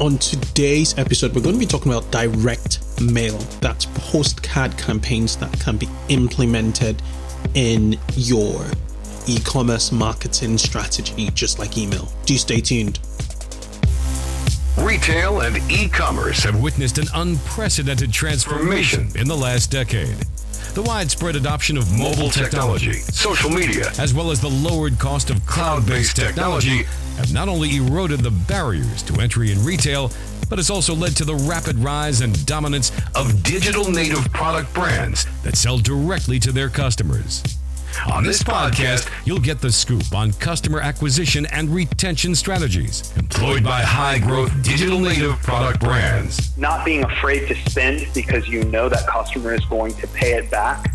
On today's episode, we're going to be talking about direct mail. That's postcard campaigns that can be implemented in your e-commerce marketing strategy, just like email. Do stay tuned. Retail and e-commerce have witnessed an unprecedented transformation in the last decade. The widespread adoption of mobile technology, social media, as well as the lowered cost of cloud-based technology have not only eroded the barriers to entry in retail, but it's also led to the rapid rise and dominance of digital native product brands that sell directly to their customers. On this podcast, you'll get the scoop on customer acquisition and retention strategies employed by high-growth digital native product brands. Not being afraid to spend because you know that customer is going to pay it back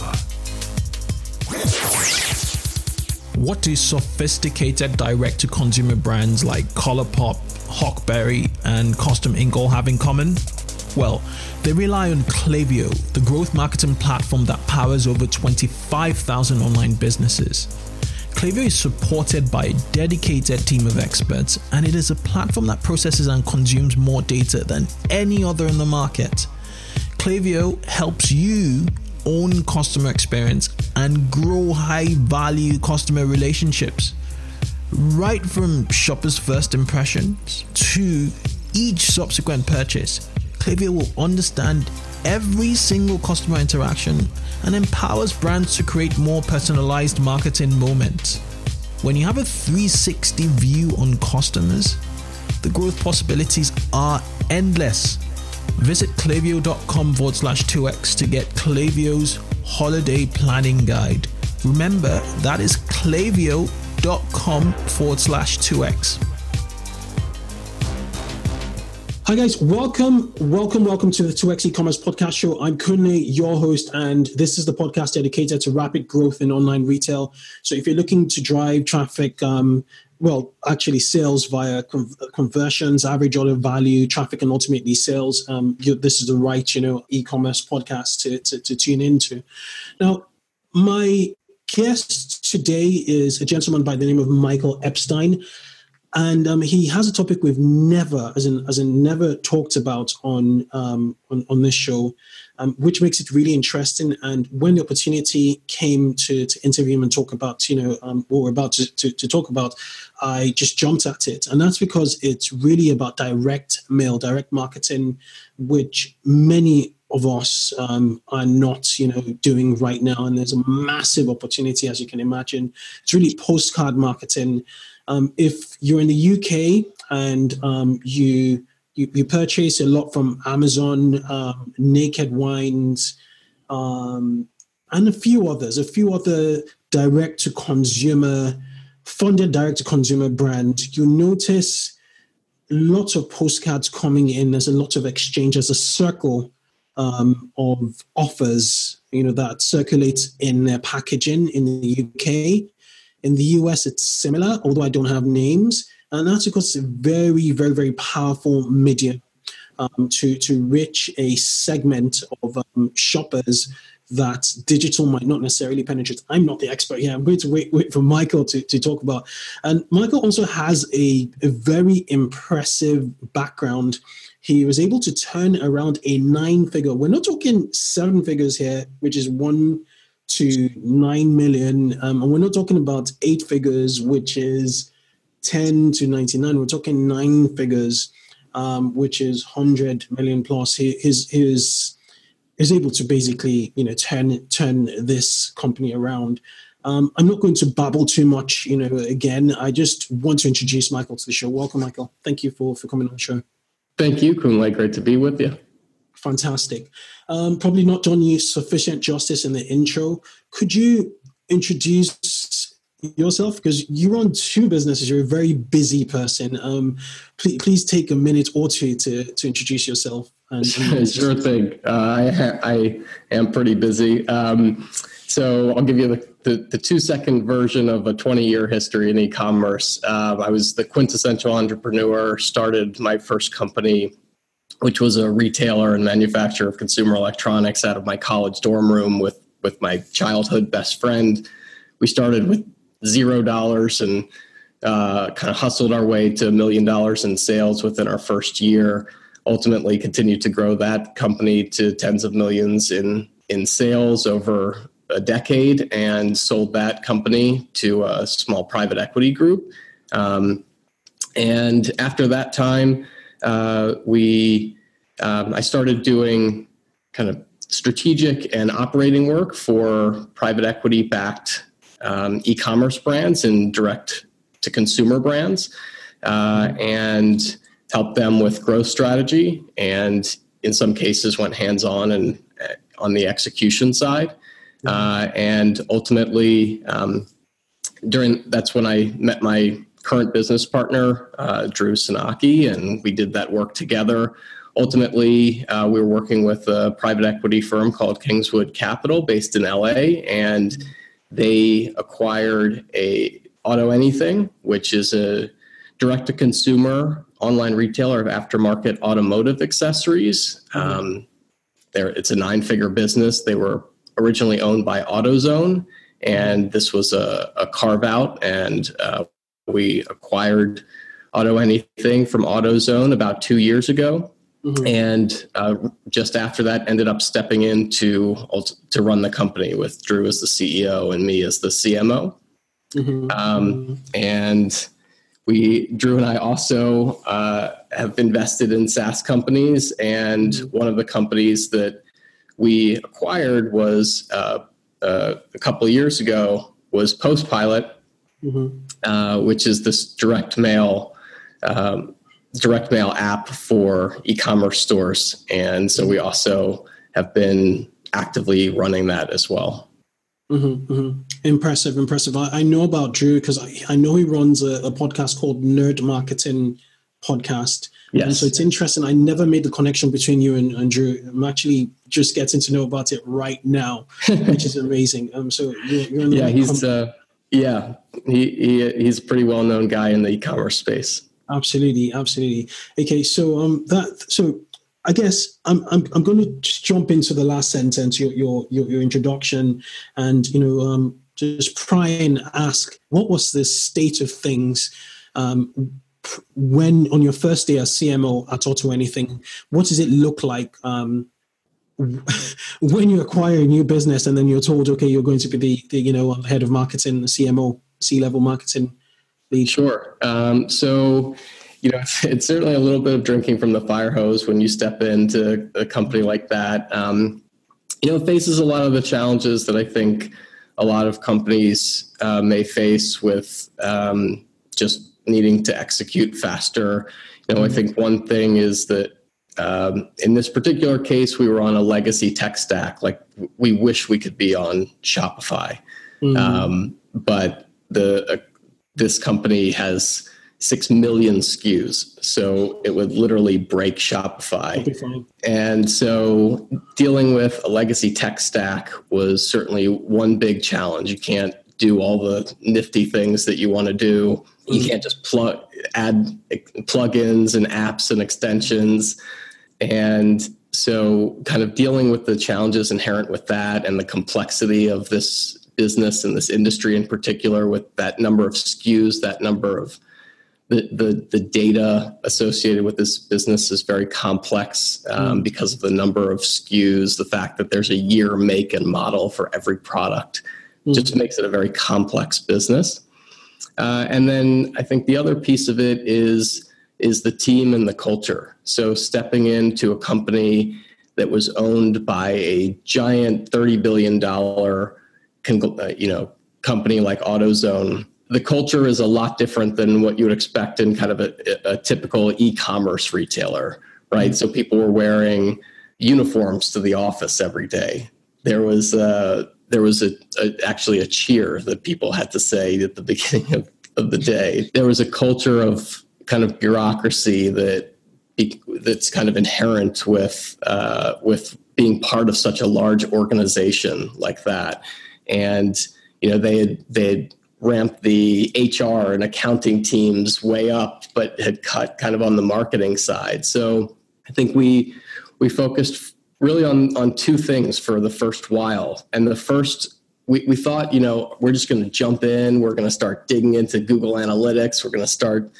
What do sophisticated direct-to-consumer brands like Colourpop, Huckberry, and Custom Ink all have in common? Well, they rely on Klaviyo, the growth marketing platform that powers over 25,000 online businesses. Klaviyo is supported by a dedicated team of experts, and it is a platform that processes and consumes more data than any other in the market. Klaviyo helps you own customer experience and grow high-value customer relationships. Right from shoppers' first impressions to each subsequent purchase, Klaviyo will understand every single customer interaction and empowers brands to create more personalized marketing moments. When you have a 360 view on customers, the growth possibilities are endless. Visit klaviyo.com/2x to get Klaviyo's holiday planning guide. Remember, that is klaviyo.com/2x. Hi guys, welcome to the 2x e-commerce podcast show. I'm Kunle, your host, and this is the podcast dedicated to rapid growth in online retail. So if you're looking to drive traffic, sales via conversions, average order value, traffic, and ultimately sales, this is the right, e-commerce podcast to tune into. Now, my guest today is a gentleman by the name of Michael Epstein, and he has a topic we've never talked about on this show, which makes it really interesting. And when the opportunity came to interview him and talk about what we're about to talk about, I just jumped at it, and that's because it's really about direct mail, direct marketing, which many of us are not doing right now, and there's a massive opportunity, as you can imagine. It's really postcard marketing. If you're in the UK and you purchase a lot from Amazon, Naked Wines, and a few other direct to consumer brands, you notice lots of postcards coming in. There's a lot of exchange. There's a circle of offers, that circulates in their packaging in the UK. In the US, it's similar, although I don't have names. And that's because it's a very, very, very powerful medium to reach a segment of shoppers that digital might not necessarily penetrate. I'm not the expert here. I'm going to wait for Michael to talk about. And Michael also has a very impressive background. He was able to turn around a 9-figure. We're not talking 7 figures here, which is 1 to 9 million. And we're not talking about 8 figures, which is 10 to 99. We're talking 9 figures, which is 100 million plus. His is able to basically, you know, turn this company around. I'm not going to babble too much, you know, again, I just want to introduce Michael to the show. Welcome, Michael. Thank you for coming on the show. Thank you, Kunle. Great to be with you. Fantastic. Probably not done you sufficient justice in the intro. Could you introduce yourself? Because you run two businesses. You're a very busy person. Please take a minute or two to introduce yourself. Sure thing. I am pretty busy. So I'll give you the 2-second version of a 20-year history in e-commerce. I was the quintessential entrepreneur, started my first company, which was a retailer and manufacturer of consumer electronics out of my college dorm room with my childhood best friend. We started with $0 and kind of hustled our way to $1 million in sales within our first year. Ultimately continued to grow that company to tens of millions in sales over a decade and sold that company to a small private equity group. And after that time, I started doing kind of strategic and operating work for private equity backed e-commerce brands and direct to consumer brands and helped them with growth strategy. And in some cases went hands-on and on the execution side. And ultimately, that's when I met my current business partner, Drew Sanaki, and we did that work together. Ultimately, we were working with a private equity firm called Kingswood Capital based in LA, and they acquired a Auto Anything, which is a direct-to-consumer online retailer of aftermarket automotive accessories. It's a 9-figure business. They were originally owned by AutoZone, and this was a carve-out, and we acquired Auto Anything from AutoZone about 2 years ago. Mm-hmm. And just after that, ended up stepping in to run the company with Drew as the CEO and me as the CMO. Mm-hmm. And Drew and I also have invested in SaaS companies, and one of the companies that we acquired was a couple of years ago was Postpilot. Mm-hmm. Which is this direct mail app for e-commerce stores. And so we also have been actively running that as well. Mm-hmm, mm-hmm. Impressive. I know about Drew because I know he runs a podcast called Nerd Marketing Podcast. Yes. And so it's interesting. I never made the connection between you and Drew. I'm actually just getting to know about it right now, which is amazing. So you're in the he's a pretty well-known guy in the e-commerce space. Absolutely. Okay, so I guess I'm going to just jump into the last sentence, your introduction, and just try and ask what was the state of things when on your first day as CMO at Auto Anything. What does it look like? When you acquire a new business and then you're told, okay, you're going to be the head of marketing, the CMO, C-level marketing lead. Sure. So, it's certainly a little bit of drinking from the fire hose when you step into a company like that. It faces a lot of the challenges that I think a lot of companies may face with just needing to execute faster. I think one thing is that in this particular case, we were on a legacy tech stack. Like we wish we could be on Shopify, but this company has 6 million SKUs, so it would literally break Shopify. And so, dealing with a legacy tech stack was certainly one big challenge. You can't do all the nifty things that you want to do. You can't just add plugins and apps and extensions. And so kind of dealing with the challenges inherent with that and the complexity of this business and this industry in particular with that number of SKUs, that number of the data associated with this business is very complex because of the number of SKUs, the fact that there's a year, make, and model for every product just makes it a very complex business. And then I think the other piece of it is the team and the culture. So stepping into a company that was owned by a giant $30 billion, company like AutoZone. The culture is a lot different than what you would expect in kind of a typical e-commerce retailer, right? Mm-hmm. So people were wearing uniforms to the office every day. There was actually a cheer that people had to say at the beginning of the day. There was a culture of kind of bureaucracy that's kind of inherent with being part of such a large organization like that. And they had ramped the HR and accounting teams way up, but had cut kind of on the marketing side. So I think we focused really on two things for the first while. And the first, we thought, we're just going to jump in. We're going to start digging into Google Analytics. We're going to start,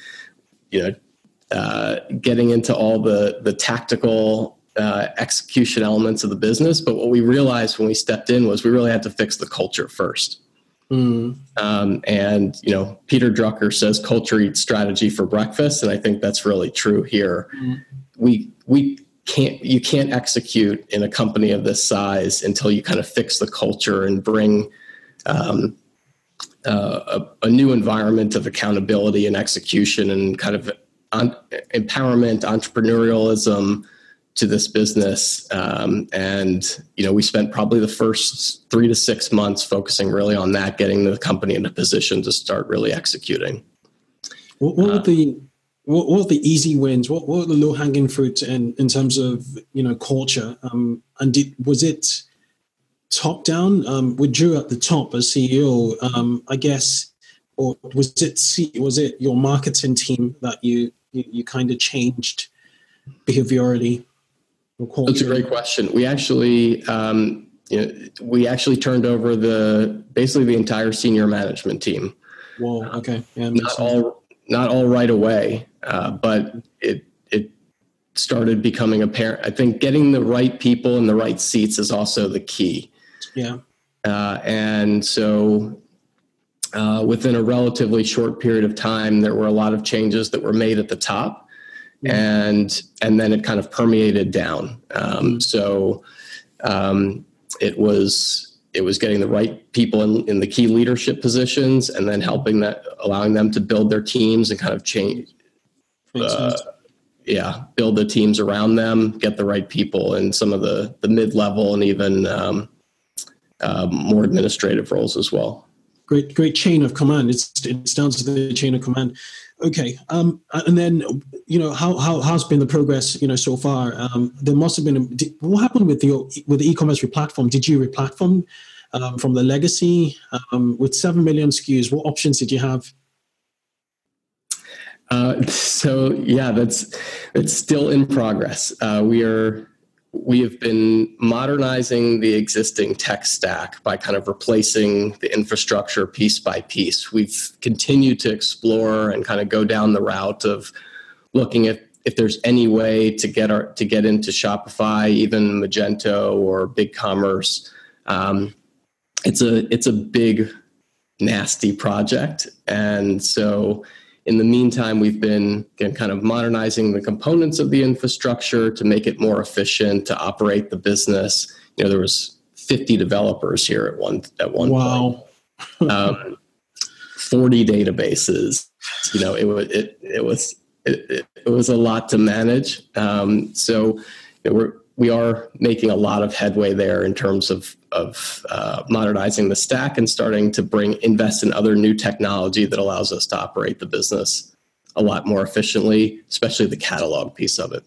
getting into all the tactical execution elements of the business. But what we realized when we stepped in was we really had to fix the culture first. Mm. And Peter Drucker says culture eats strategy for breakfast. And I think that's really true here. Mm. You can't execute in a company of this size until you kind of fix the culture and bring a new environment of accountability and execution and kind of empowerment, entrepreneurialism to this business. And we spent probably the first 3 to 6 months focusing really on that, getting the company in a position to start really executing. What were the easy wins? What were the low-hanging fruit in terms of, culture? Was it top-down? With Drew at the top as CEO, I guess, or was it your marketing team that you kind of changed behaviorally? That's a great question. We actually, turned over basically the entire senior management team. Whoa. Okay. Yeah, not all right away. But it started becoming apparent. I think getting the right people in the right seats is also the key. Yeah. And so within a relatively short period of time, there were a lot of changes that were made at the top, and then it kind of permeated down. So it was getting the right people in the key leadership positions, and then allowing them to build their teams and kind of change. Build the teams around them, get the right people in some of the mid-level and even more administrative roles as well. Great chain of command. It's down to the chain of command. Okay. And then, how's been the progress, so far? There must have been, what happened with the e-commerce replatform? Did you replatform from the legacy with 7 million SKUs? What options did you have? That's still in progress. We have been modernizing the existing tech stack by kind of replacing the infrastructure piece by piece. We've continued to explore and kind of go down the route of looking at if there's any way to get into Shopify, even Magento or BigCommerce. It's a big, nasty project. And so in the meantime, we've been kind of modernizing the components of the infrastructure to make it more efficient to operate the business. There was 50 developers here at one wow. point. 40 databases. It was a lot to manage. So we are making a lot of headway there in terms of modernizing the stack and starting to invest in other new technology that allows us to operate the business a lot more efficiently, especially the catalog piece of it.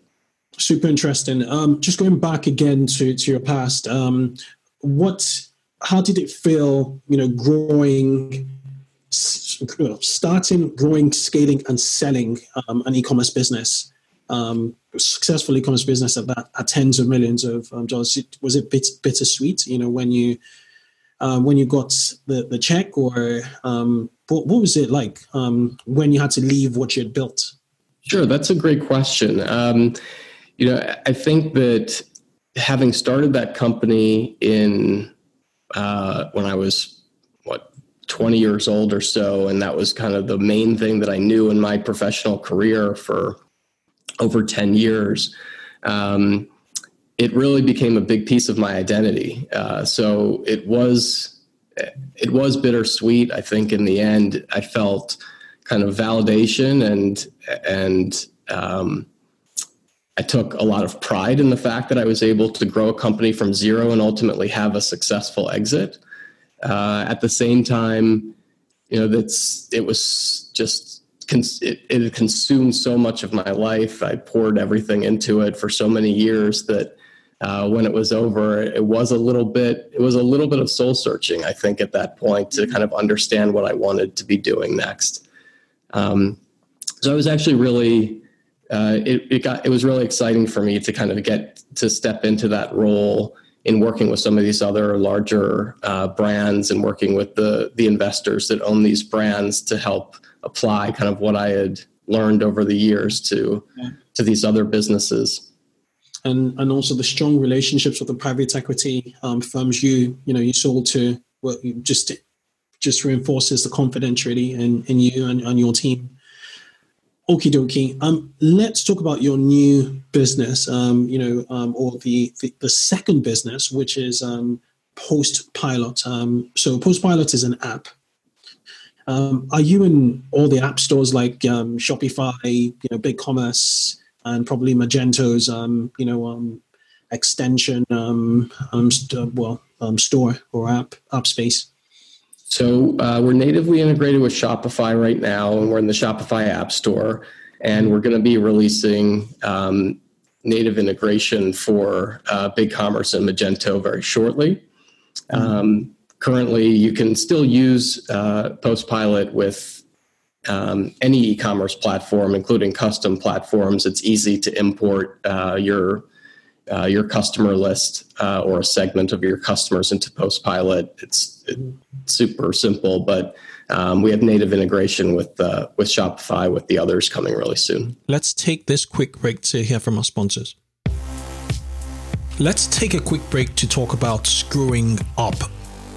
Super interesting. Just going back again to your past, how did it feel, starting, growing, scaling and selling an e-commerce business? Successful e-commerce business at tens of millions of dollars. Was it bittersweet? When you got the check, or what was it like when you had to leave what you had built? Sure, that's a great question. I think that having started that company when I was 20 years old or so, and that was kind of the main thing that I knew in my professional career for over 10 years, it really became a big piece of my identity. So it was bittersweet. I think in the end, I felt kind of validation and I took a lot of pride in the fact that I was able to grow a company from zero and ultimately have a successful exit. At the same time, you know, it consumed so much of my life. I poured everything into it for so many years that when it was over, it was a little bit of soul searching, I think, at that point, to kind of understand what I wanted to be doing next. So I was actually really, it was really exciting for me to kind of get to step into that role in working with some of these other larger brands and working with the investors that own these brands to help apply kind of what I had learned over the years to these other businesses. And also the strong relationships with the private equity firms you sold to, well, just reinforces the confidence really in you and your team. Okie dokie. Let's talk about your new business, or the second business, which is Postpilot. So Postpilot is an app. Are you in all the app stores like Shopify, BigCommerce, and probably Magento's, extension, store or app space? So we're natively integrated with Shopify right now, and we're in the Shopify App Store, and we're going to be releasing native integration for BigCommerce and Magento very shortly. Mm-hmm. Currently, you can still use Postpilot with any e-commerce platform, including custom platforms. It's easy to import your customer list or a segment of your customers into Postpilot. It's super simple, but we have native integration with Shopify, with the others coming really soon. Let's take this quick break to hear from our sponsors. Let's take a quick break to talk about screwing up.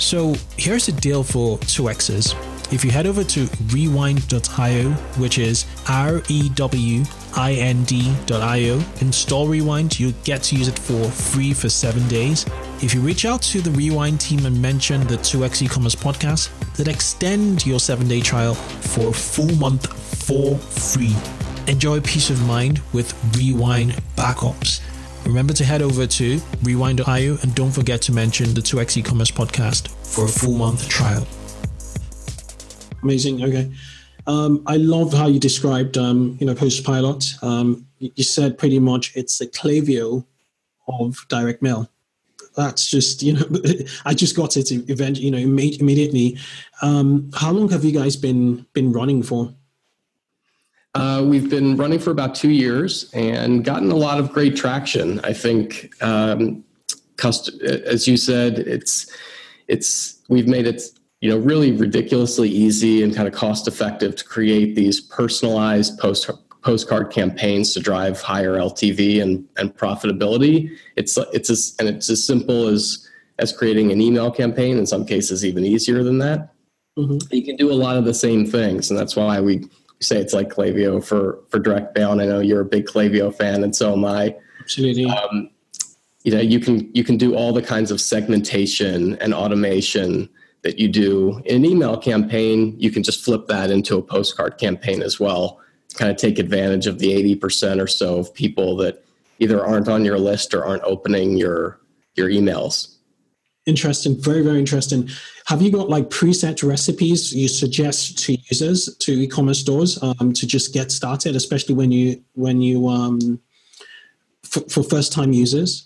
So here's the deal for 2Xs. If you head over to rewind.io, which is rewind.io, install Rewind, you'll get to use it for free for 7 days. If you reach out to the Rewind team and mention the 2X e-commerce podcast, they'll extend your 7-day trial for a full month for free. Enjoy peace of mind with Rewind backups. Remember to head over to rewind.io and don't forget to mention the 2X e-commerce podcast for a full month trial. Amazing. Okay. I love how you described, Postpilot. You said pretty much it's the Klaviyo of direct mail. That's just, I just got it eventually, immediately. How long have you guys been running for? We've been running for about 2 years and gotten a lot of great traction. I think, as you said, we've made it really ridiculously easy and kind of cost effective to create these personalized postcard campaigns to drive higher LTV and profitability. It's as simple as creating an email campaign, in some cases even easier than that. Mm-hmm. You can do a lot of the same things, and that's why we say it's like Klaviyo for direct mail. And I know you're a big Klaviyo fan, and so am I. Absolutely. You can do all the kinds of segmentation and automation that you do in an email campaign. You can just flip that into a postcard campaign as well, kind of take advantage of the 80% or so of people that either aren't on your list or aren't opening your emails. Interesting. Very, very interesting. Have you got like preset recipes you suggest to users, to e-commerce stores, to just get started, especially for first-time users?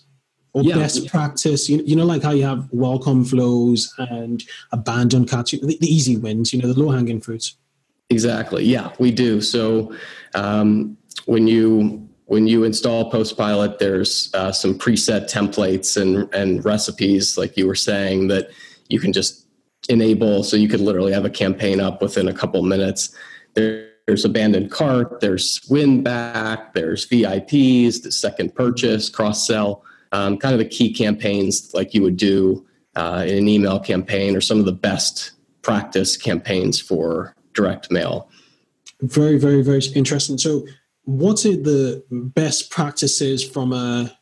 Or best practice, you know, like how you have welcome flows and abandoned carts, the easy wins, you know, the low-hanging fruits. Exactly. Yeah, we do. So when you install Postpilot, there's some preset templates and recipes, like you were saying, that you can just enable. So you could literally have a campaign up within a couple minutes. There's abandoned cart, there's win back, there's VIPs, the second purchase, cross-sell. Kind of the key campaigns like you would do in an email campaign, or some of the best practice campaigns for direct mail. Very, very, very interesting. So what are the best practices from a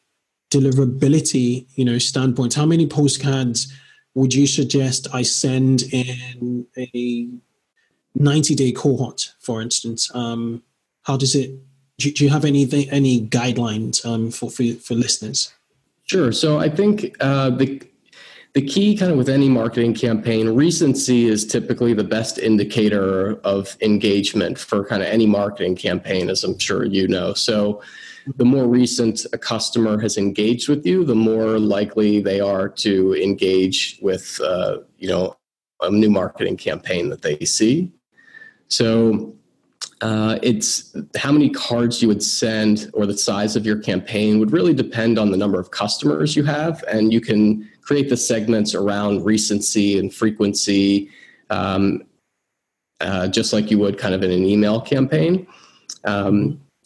deliverability, you know, standpoint? How many postcards would you suggest I send in a 90-day cohort, for instance? How does it, do you have any guidelines for listeners? Sure. So I think the key kind of with any marketing campaign, recency is typically the best indicator of engagement for kind of any marketing campaign, as I'm sure you know. So the more recent a customer has engaged with you, the more likely they are to engage with, you know, a new marketing campaign that they see. So it's how many cards you would send, or the size of your campaign, would really depend on the number of customers you have. And you can create the segments around recency and frequency, just like you would kind of in an email campaign.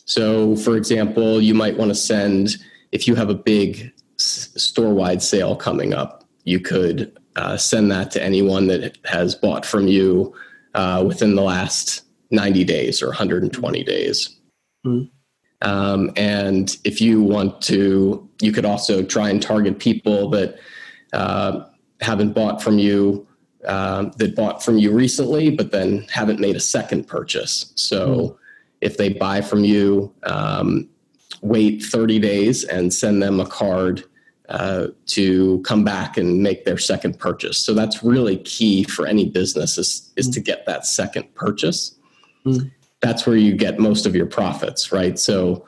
So for example, you might want to send, if you have a big store-wide sale coming up, you could send that to anyone that has bought from you within the last 90 days or 120 days. Mm. And if you want to, you could also try and target people that haven't bought from you, that bought from you recently, but then haven't made a second purchase. So if they buy from you, wait 30 days and send them a card to come back and make their second purchase. So that's really key for any business is to get that second purchase. That's where you get most of your profits, right? So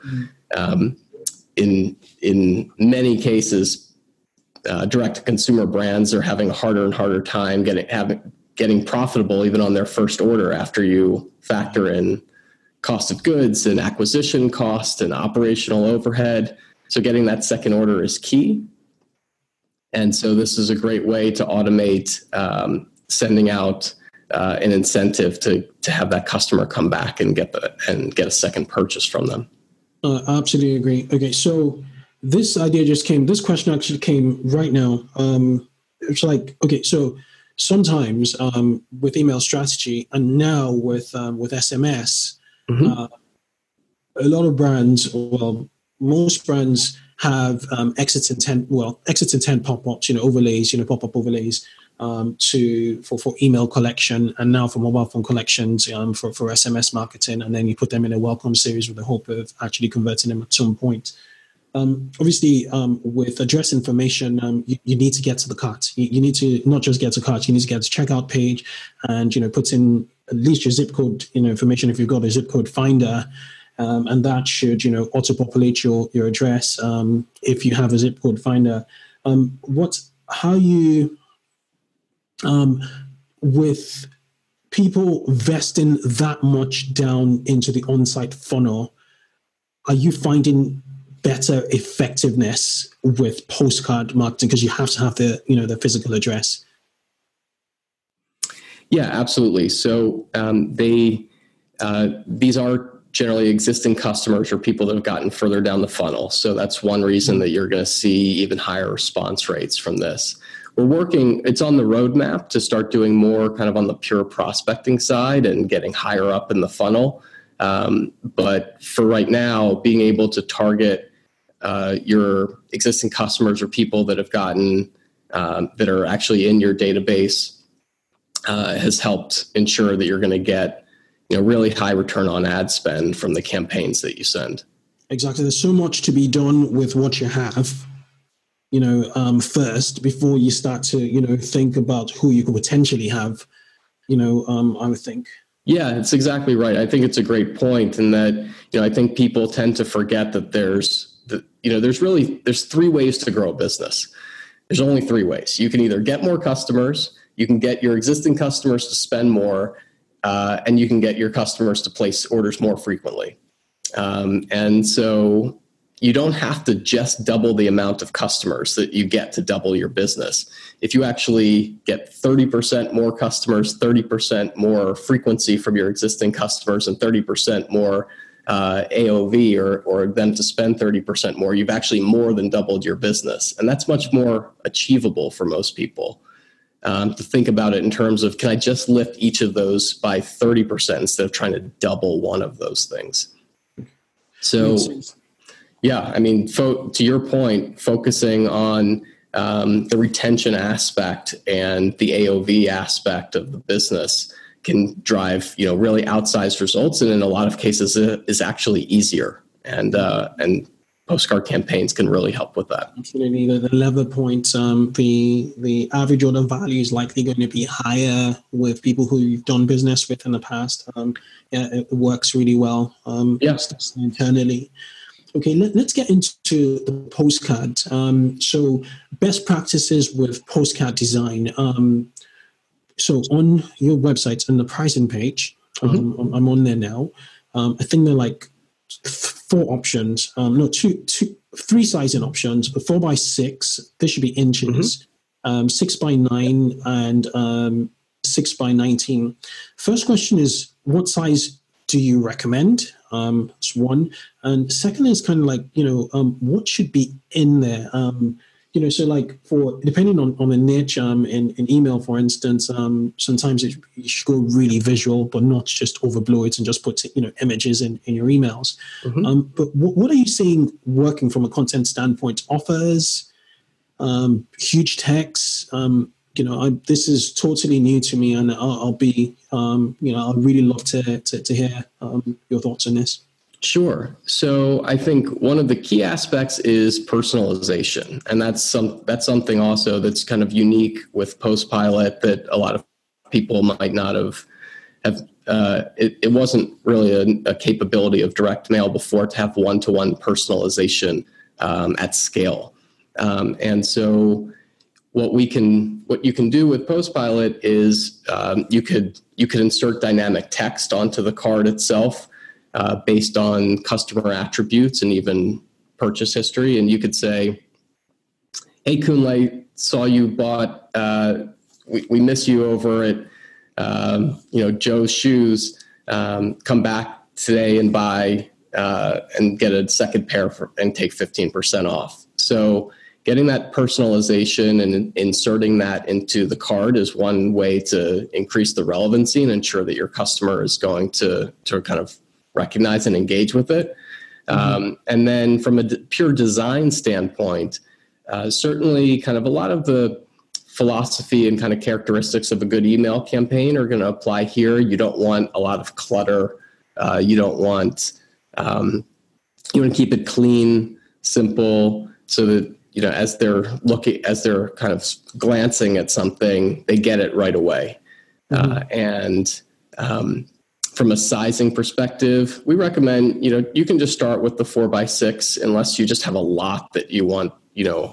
in many cases, direct-to-consumer brands are having a harder and harder time getting profitable even on their first order, after you factor in cost of goods and acquisition cost and operational overhead. So getting that second order is key. And so this is a great way to automate sending out an incentive to have that customer come back and get a second purchase from them. Absolutely agree. Okay, so this question actually came right now. It's like, okay, so sometimes with email strategy, and now with SMS, a lot of brands, well, most brands have exit intent pop-ups, you know, overlays, you know, pop-up overlays. For email collection, and now for mobile phone collections, for SMS marketing, and then you put them in a welcome series with the hope of actually converting them at some point. Obviously, with address information, you need to get to the cart. You need to not just get to cart, you need to get to checkout page, and, you know, put in at least your zip code, you know, information if you've got a zip code finder, and that should, you know, auto-populate your address if you have a zip code finder. With people vesting that much down into the on-site funnel, are you finding better effectiveness with postcard marketing because you have to have the physical address? Yeah, absolutely. So these are generally existing customers or people that have gotten further down the funnel. So that's one reason that you're going to see even higher response rates from this. We're working, it's on the roadmap to start doing more kind of on the pure prospecting side and getting higher up in the funnel. But for right now, being able to target your existing customers or people that have gotten, that are actually in your database has helped ensure that you're going to get, you know, really high return on ad spend from the campaigns that you send. Exactly. There's so much to be done with what you have. first before you start to, think about who you could potentially have, I would think. Yeah, it's exactly right. I think it's a great point in that, I think people tend to forget that there's three ways to grow a business. There's only three ways. You can either get more customers, you can get your existing customers to spend more, and you can get your customers to place orders more frequently. And so you don't have to just double the amount of customers that you get to double your business. If you actually get 30% more customers, 30% more frequency from your existing customers, and 30% more AOV or them to spend 30% more, you've actually more than doubled your business. And that's much more achievable for most people. To think about it in terms of, can I just lift each of those by 30% instead of trying to double one of those things? So, yeah, I mean, to your point, focusing on the retention aspect and the AOV aspect of the business can drive, really outsized results. And in a lot of cases, it is actually easier. And postcard campaigns can really help with that. Absolutely. The lever point, the average order value is likely going to be higher with people who you've done business with in the past. It works really well internally. Okay, let's get into the postcard. So best practices with postcard design. So on your website and the pricing page, I'm on there now. I think they're like four options. No, three sizing options. 4x6. This should be inches. 6x9 and 6x19. First question is, what size do you recommend? That's one. And second is kind of like, what should be in there? So like depending on the niche, in email, for instance, sometimes you should go really visual, but not just overblow it and just put, images in your emails. But what are you seeing working from a content standpoint? Offers, huge text, this is totally new to me, and I'll be, I'd really love to hear your thoughts on this. Sure. So I think one of the key aspects is personalization, and that's something also that's kind of unique with Postpilot that a lot of people might not have. It wasn't really a capability of direct mail before to have one-to-one personalization at scale, and so. What you can do with Postpilot is you could insert dynamic text onto the card itself based on customer attributes and even purchase history, and you could say, "Hey, Kunle, saw you bought. We miss you over at Joe's Shoes. Come back today and buy and get a second pair and take 15% off." So. Getting that personalization and inserting that into the card is one way to increase the relevancy and ensure that your customer is going to kind of recognize and engage with it. And then from a pure design standpoint, certainly kind of a lot of the philosophy and kind of characteristics of a good email campaign are going to apply here. You don't want a lot of clutter. You don't want, you want to keep it clean, simple, so that, as they're kind of glancing at something, they get it right away. From a sizing perspective, we recommend, you can just start with the 4x6 unless you just have a lot that you want, you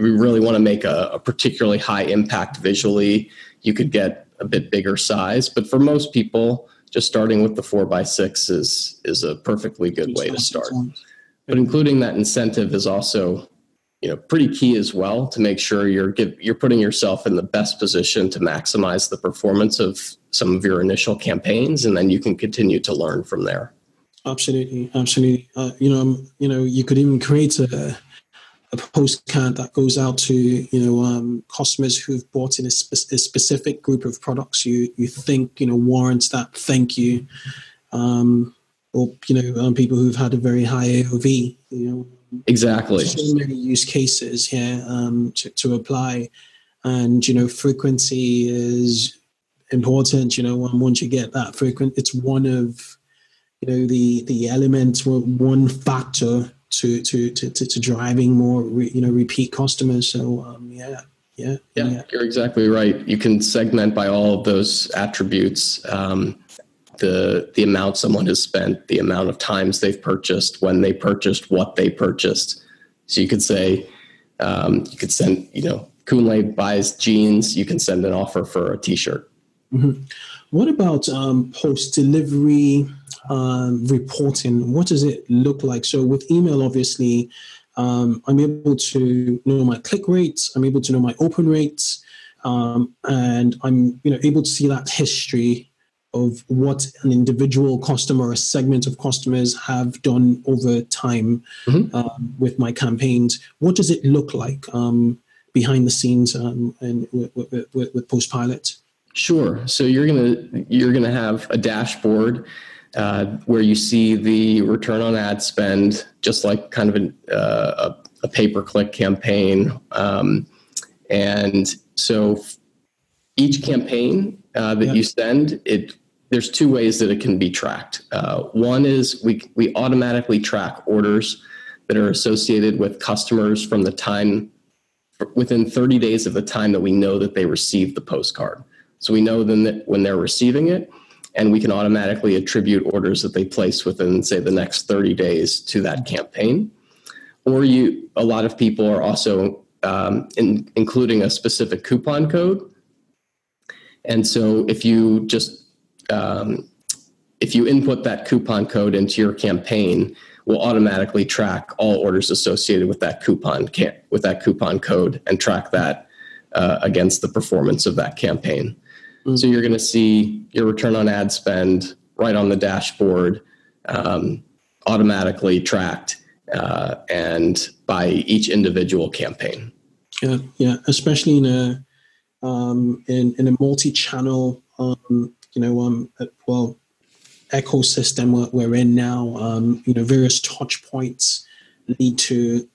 really want to make a particularly high impact visually. You could get a bit bigger size, but for most people, just starting with the 4x6 is a perfectly good way to start. But including that incentive is also, pretty key as well to make sure you're putting yourself in the best position to maximize the performance of some of your initial campaigns, and then you can continue to learn from there. Absolutely. You could even create a postcard that goes out to customers who've bought in a specific group of products you think warrants that thank you. Or people who've had a very high AOV, Exactly. So many use cases here to apply. And, frequency is important, once you get that frequent, it's one of, the elements, one factor to driving more, repeat customers. So, yeah, you're exactly right. You can segment by all of those attributes, the amount someone has spent, the amount of times they've purchased, when they purchased, what they purchased. So you could say, you could send, Kunle buys jeans, you can send an offer for a t-shirt. Mm-hmm. What about post-delivery reporting? What does it look like? So with email, obviously, I'm able to know my click rates. I'm able to know my open rates. And I'm able to see that history of what an individual customer or a segment of customers have done over time with my campaigns. What does it look like behind the scenes and with Postpilot? Sure. So you're gonna have a dashboard where you see the return on ad spend, just like kind of a pay-per-click campaign. And so each campaign that you send, there's two ways that it can be tracked. One is we automatically track orders that are associated with customers from the time within 30 days of the time that we know that they received the postcard. So we know then that when they're receiving it, and we can automatically attribute orders that they place within, say, the next 30 days to that campaign. Or a lot of people are also including a specific coupon code. And so if you just, if you input that coupon code into your campaign, we'll automatically track all orders associated with that coupon code and track that against the performance of that campaign. So you're going to see your return on ad spend right on the dashboard, automatically tracked, and by each individual campaign. Yeah. Especially in a multi-channel, ecosystem we're in now. Various touch points lead to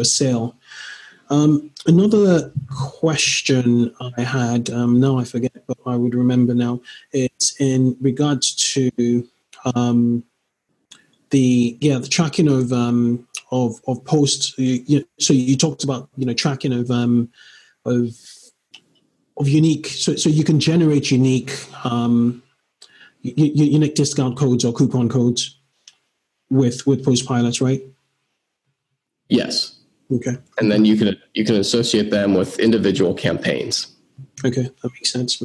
a sale. Another question I had, now I forget, but I would remember now, is in regards to the tracking of posts. So you talked about tracking of unique. So you can generate unique discount codes or coupon codes with Postpilot, right? Yes. Okay. And then you can associate them with individual campaigns. Okay. That makes sense.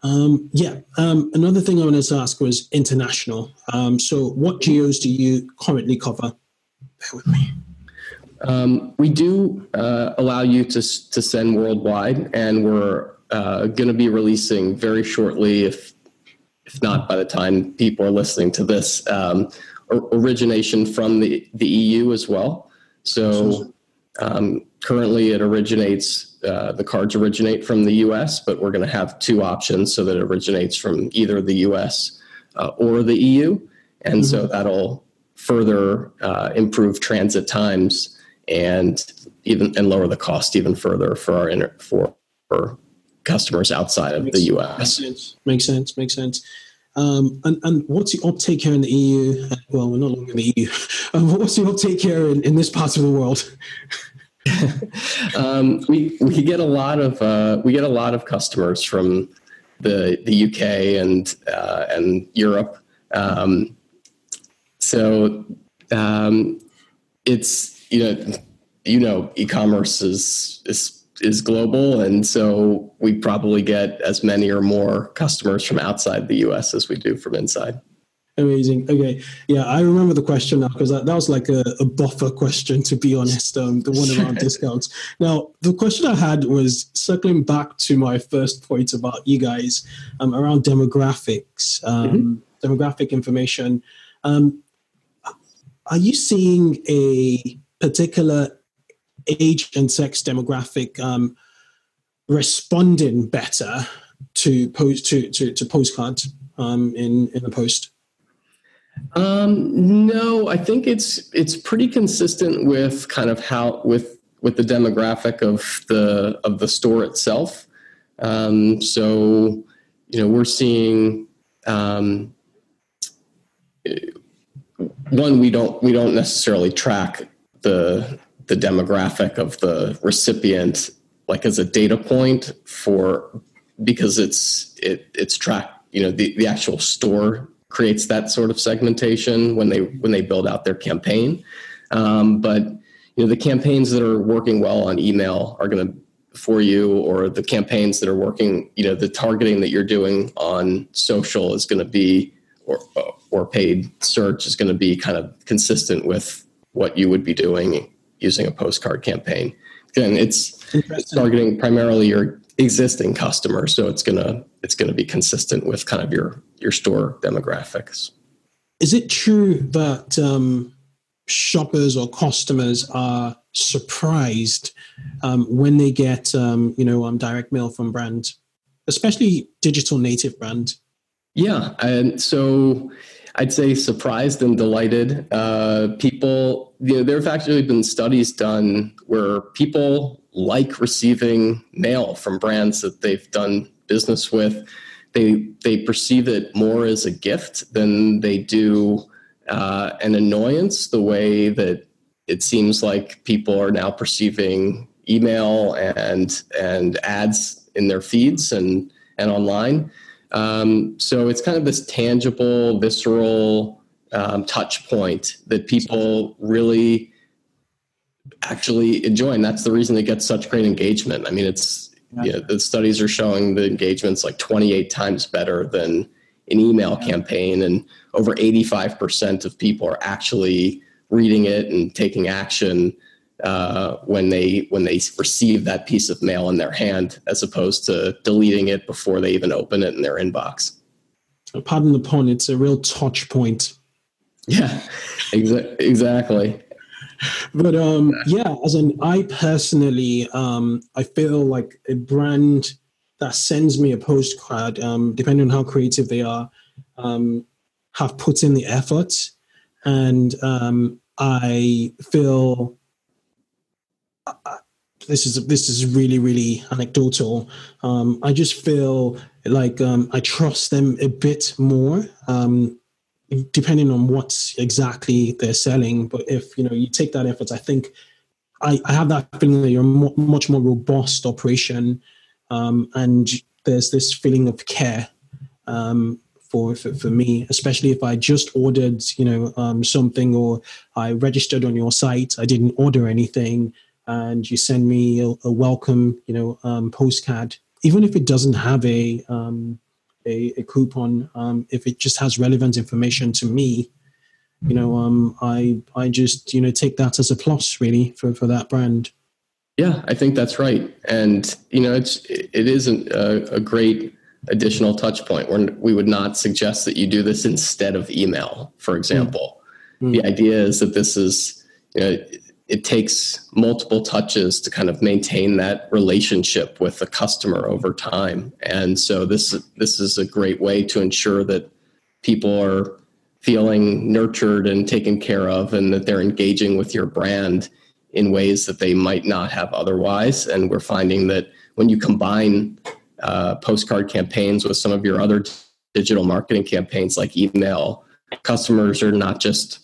Another thing I wanted to ask was international. So what geos do you currently cover? Bear with me. We do allow you to send worldwide, and we're going to be releasing very shortly, if not by the time people are listening to this, origination from the EU as well. So currently it originates, the cards originate from the US, but we're going to have two options so that it originates from either the US or the EU. And so that'll further improve transit times and lower the cost even further for customers outside of the US. Makes sense. And what's the uptake here in the EU? Well, we're no longer in the EU. What's the uptake here in this part of the world? We get a lot of customers from the UK and Europe. It's e-commerce is global, and so we probably get as many or more customers from outside the US as we do from inside. Amazing. Okay. Yeah, I remember the question now, because that was like a buffer question, to be honest, the one around discounts. Now, the question I had was circling back to my first point about you guys around demographics, demographic information. Are you seeing a particular age and sex demographic responding better to postcards in the post? No, I think it's pretty consistent with kind of how with the demographic of the store itself. So we're seeing one, we don't necessarily track the demographic of the recipient like as a data point for, because it's tracked, you know, the actual store creates that sort of segmentation when they build out their campaign. But you know, the campaigns that are working well on email are going to for you, or the campaigns that are working, you know, the targeting that you're doing on social is going to be, or paid search is going to be kind of consistent with what you would be doing using a postcard campaign. And it's targeting primarily your existing customer, so it's gonna be consistent with kind of your store demographics. Is it true that shoppers or customers are surprised when they get direct mail from brands, especially digital native brands? Yeah, and so I'd say surprised and delighted. People, you know, there have actually been studies done where people like receiving mail from brands that they've done business with. They perceive it more as a gift than they do an annoyance, the way that it seems like people are now perceiving email and ads in their feeds and online. So it's kind of this tangible, visceral touch point that people really actually enjoy. And that's the reason it gets such great engagement. I mean, the studies are showing the engagement's like 28 times better than an email campaign. And over 85% of people are actually reading it and taking action when they receive that piece of mail in their hand, as opposed to deleting it before they even open it in their inbox. Pardon the pun, it's a real touch point. Yeah, exactly. But I personally, I feel like a brand that sends me a postcard, depending on how creative they are, have put in the effort. And I feel, this is really, really anecdotal. I just feel like I trust them a bit more, depending on what exactly they're selling. But if, you know, you take that effort, I think I have that feeling that you're much more robust operation. And there's this feeling of care for me, especially if I just ordered, you know, something, or I registered on your site, I didn't order anything, and you send me a welcome, you know, postcard, even if it doesn't have a coupon, if it just has relevant information to me, you know, I just, you know, take that as a plus really for that brand. Yeah, I think that's right. And, you know, it is a great additional touch point. We would not suggest that you do this instead of email, for example. Mm-hmm. The idea is that this is, you know, it takes multiple touches to kind of maintain that relationship with the customer over time. And so this is a great way to ensure that people are feeling nurtured and taken care of, and that they're engaging with your brand in ways that they might not have otherwise. And we're finding that when you combine postcard campaigns with some of your other digital marketing campaigns like email, customers are not just...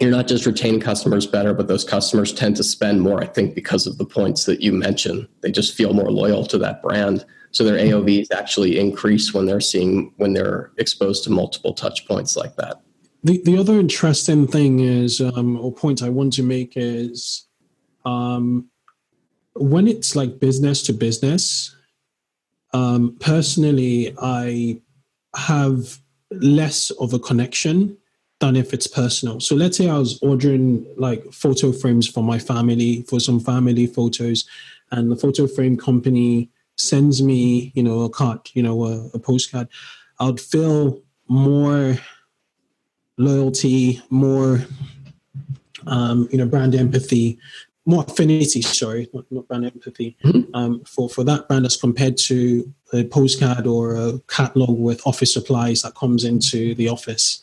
You're not just retaining customers better, but those customers tend to spend more, I think, because of the points that you mentioned. They just feel more loyal to that brand. So their AOVs actually increase when they're exposed to multiple touch points like that. The other interesting thing is, or point I want to make is, when it's like business to business, personally, I have less of a connection than if it's personal. So let's say I was ordering like photo frames for my family, for some family photos, and the photo frame company sends me, you know, a card, you know, a postcard. I'd feel more loyalty, more, you know, brand empathy, more affinity, sorry, not brand empathy, mm-hmm. For that brand as compared to a postcard or a catalog with office supplies that comes into the office.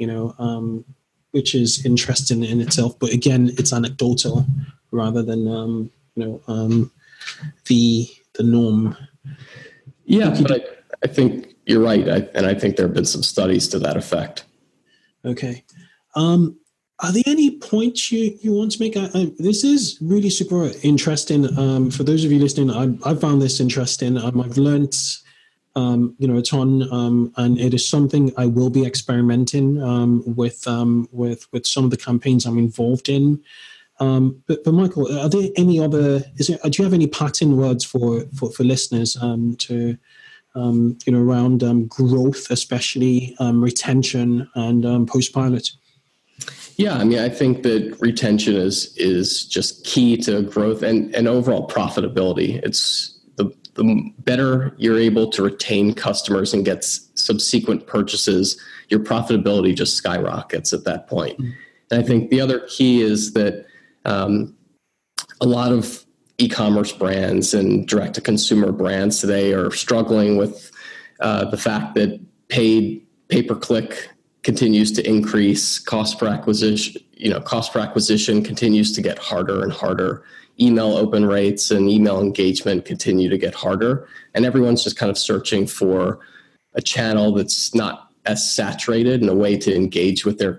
You know, which is interesting in itself, but again, it's anecdotal rather than the norm. Yeah, but I think you're right, and I think there have been some studies to that effect. Okay, Are there any points you want to make? This is really super interesting. For those of you listening, I found this interesting. I've learned, a ton, and it is something I will be experimenting with some of the campaigns I'm involved in. But Michael, are there any other? Do you have any parting words for listeners around growth, especially retention and Postpilot? Yeah, I mean, I think that retention is just key to growth and overall profitability. It's the better you're able to retain customers and get subsequent purchases, your profitability just skyrockets at that point. And I think the other key is that a lot of e-commerce brands and direct-to-consumer brands today are struggling with the fact that paid pay-per-click continues to increase, cost per acquisition continues to get harder and harder. Email open rates and email engagement continue to get harder. And everyone's just kind of searching for a channel that's not as saturated and a way to engage with their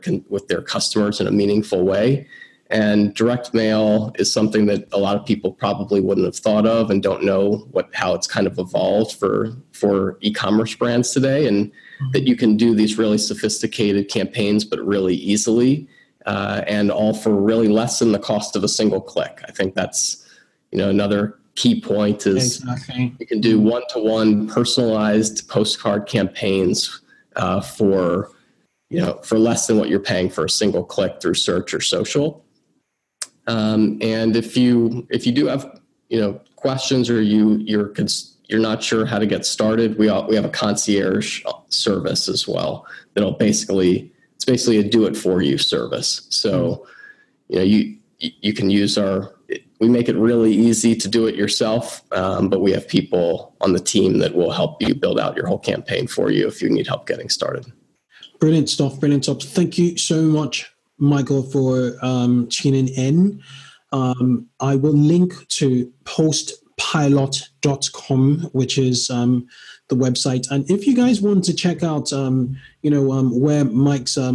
customers in a meaningful way. And direct mail is something that a lot of people probably wouldn't have thought of and don't know how it's kind of evolved for e-commerce brands today, and that you can do these really sophisticated campaigns, but really easily, and all for really less than the cost of a single click. I think that's, another key point is you can do one-to-one personalized postcard campaigns for less than what you're paying for a single click through search or social. And if you do have, questions or you're not sure how to get started, we have a concierge service as well. That'll it's basically a do it for you service. So, you can use we make it really easy to do it yourself. But we have people on the team that will help you build out your whole campaign for you if you need help getting started. Brilliant stuff. Thank you so much, Michael, for tuning in. I will link to postpilot.com, which is the website. And if you guys want to check out, where Mike's a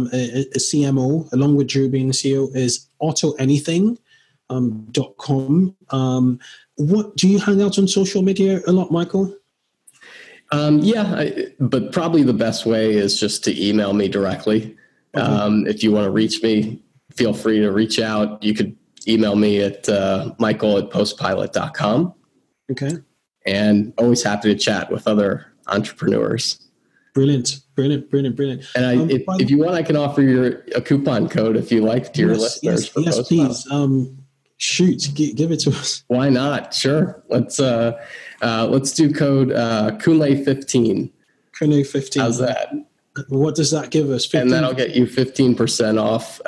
CMO, along with Drew being the CEO, is autoanything.com. Do you hang out on social media a lot, Michael? But probably the best way is just to email me directly. Okay. If you want to reach me, feel free to reach out. You could email me at michael@postpilot.com. Okay. And always happy to chat with other entrepreneurs. Brilliant. And if you want, I can offer a coupon code if you like to your listeners. Yes, please. Shoot, give it to us. Why not? Sure. Let's do code Kunle15. Kunle15. How's that? What does that give us? 15? And that'll get you 15% off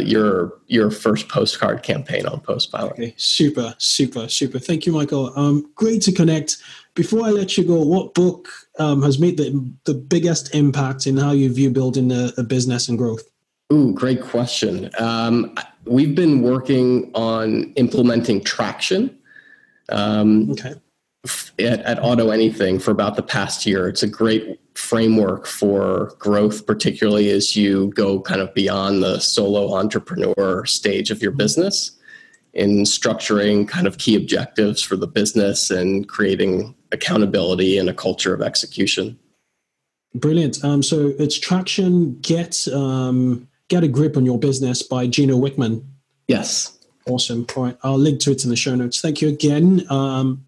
your first postcard campaign on Postpilot. Okay. Super. Thank you, Michael. Great to connect. Before I let you go, what book has made the biggest impact in how you view building a business and growth? Ooh, great question. We've been working on implementing Traction at Auto Anything for about the past year. It's a great framework for growth, particularly as you go kind of beyond the solo entrepreneur stage of your business in structuring kind of key objectives for the business and creating accountability and a culture of execution. Brilliant. So it's Traction, Get a Grip on Your Business by Gino Wickman. Yes. Awesome. All right. I'll link to it in the show notes. Thank you again.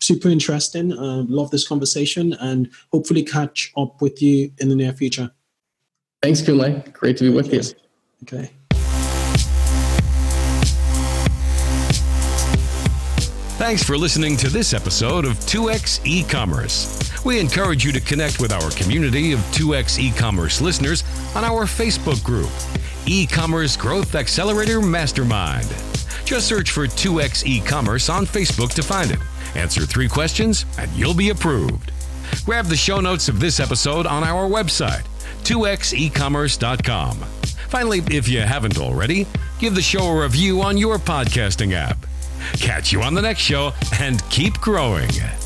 Super interesting. Love this conversation and hopefully catch up with you in the near future. Thanks, Kunle. Great to be with you. Okay. Thanks for listening to this episode of 2X E-Commerce. We encourage you to connect with our community of 2X E-Commerce listeners on our Facebook group, E-Commerce Growth Accelerator Mastermind. Just search for 2X E-Commerce on Facebook to find it. Answer 3 questions and you'll be approved. Grab the show notes of this episode on our website, 2xecommerce.com. Finally, if you haven't already, give the show a review on your podcasting app. Catch you on the next show and keep growing.